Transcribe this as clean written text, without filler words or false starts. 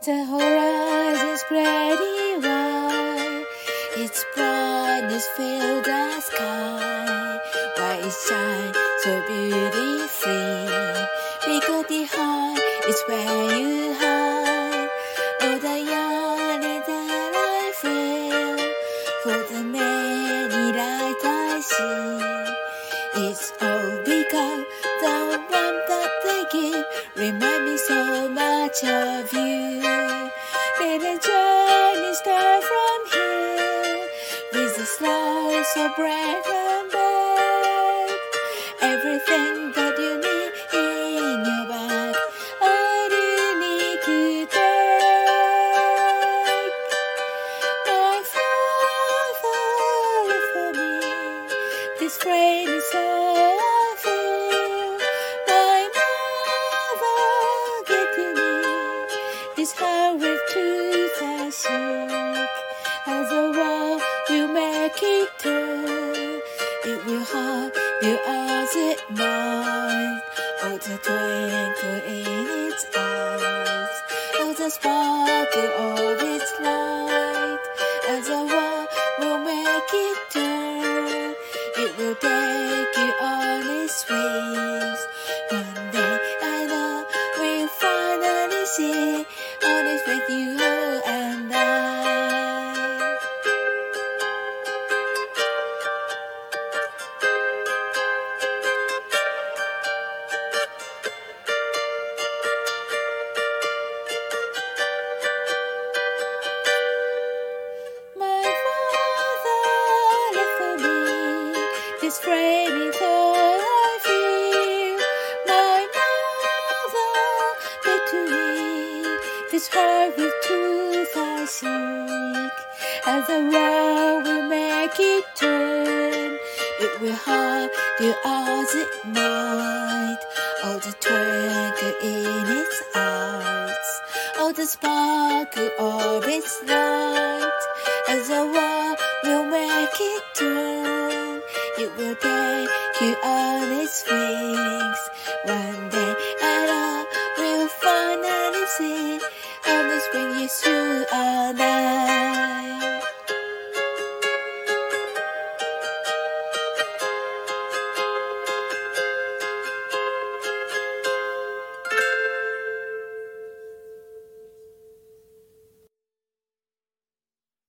The horizon's pretty wide, its brightness fills the sky. Why it shines so beautifully? Because the heart is where you hide. Oh, the yearning that I feel for the many lights I see. It's all because the warmth that they give remind me so much of you. Let the journey start from here with this light so bright and bright. Everything that you need in your bag, all you need to take. My father, for me, this rain is all I feel. My mother gave to me this heart with truth I seek. As the world will make it through, it will hold you as it might. Oh, the twinkle in its eyes, oh, the sparkle of its light. As the world will make it through, it will take you on its wings. One day I know we'll finally see all this with you and I. My father left for me this rain is all I feel. My mother gave to me this heart with truth I seek. As the world will make it turn, it will haunt you as it might. Oh, the twinkle in its eyes, oh, the sparkle of its light. As the world will make it turn, it will take you on its wings. One day I know we'll finally see how this brings you all night.